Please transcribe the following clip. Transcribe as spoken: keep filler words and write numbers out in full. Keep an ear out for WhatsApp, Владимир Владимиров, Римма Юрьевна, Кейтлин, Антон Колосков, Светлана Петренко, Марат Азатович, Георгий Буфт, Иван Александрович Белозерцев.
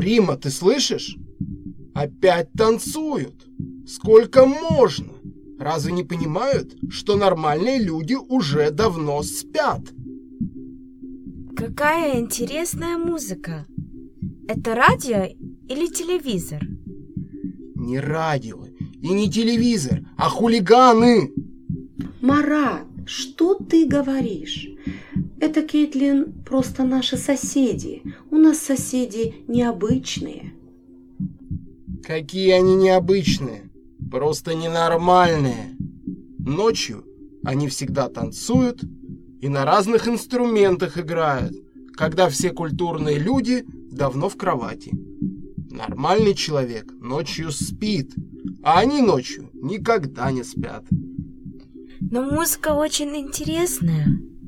Римма, ты слышишь? Опять танцуют. Сколько можно? Разве не понимают, что нормальные люди уже давно спят? Какая интересная музыка. Это радио или телевизор? Не радио и не телевизор, а хулиганы! Марат, что ты говоришь? Это, Кейтлин, просто наши соседи. У нас соседи необычные. Какие они необычные? Просто ненормальные. Ночью они всегда танцуют и на разных инструментах играют, когда все культурные люди давно в кровати. Нормальный человек ночью спит, а они ночью никогда не спят. Но музыка очень интересная.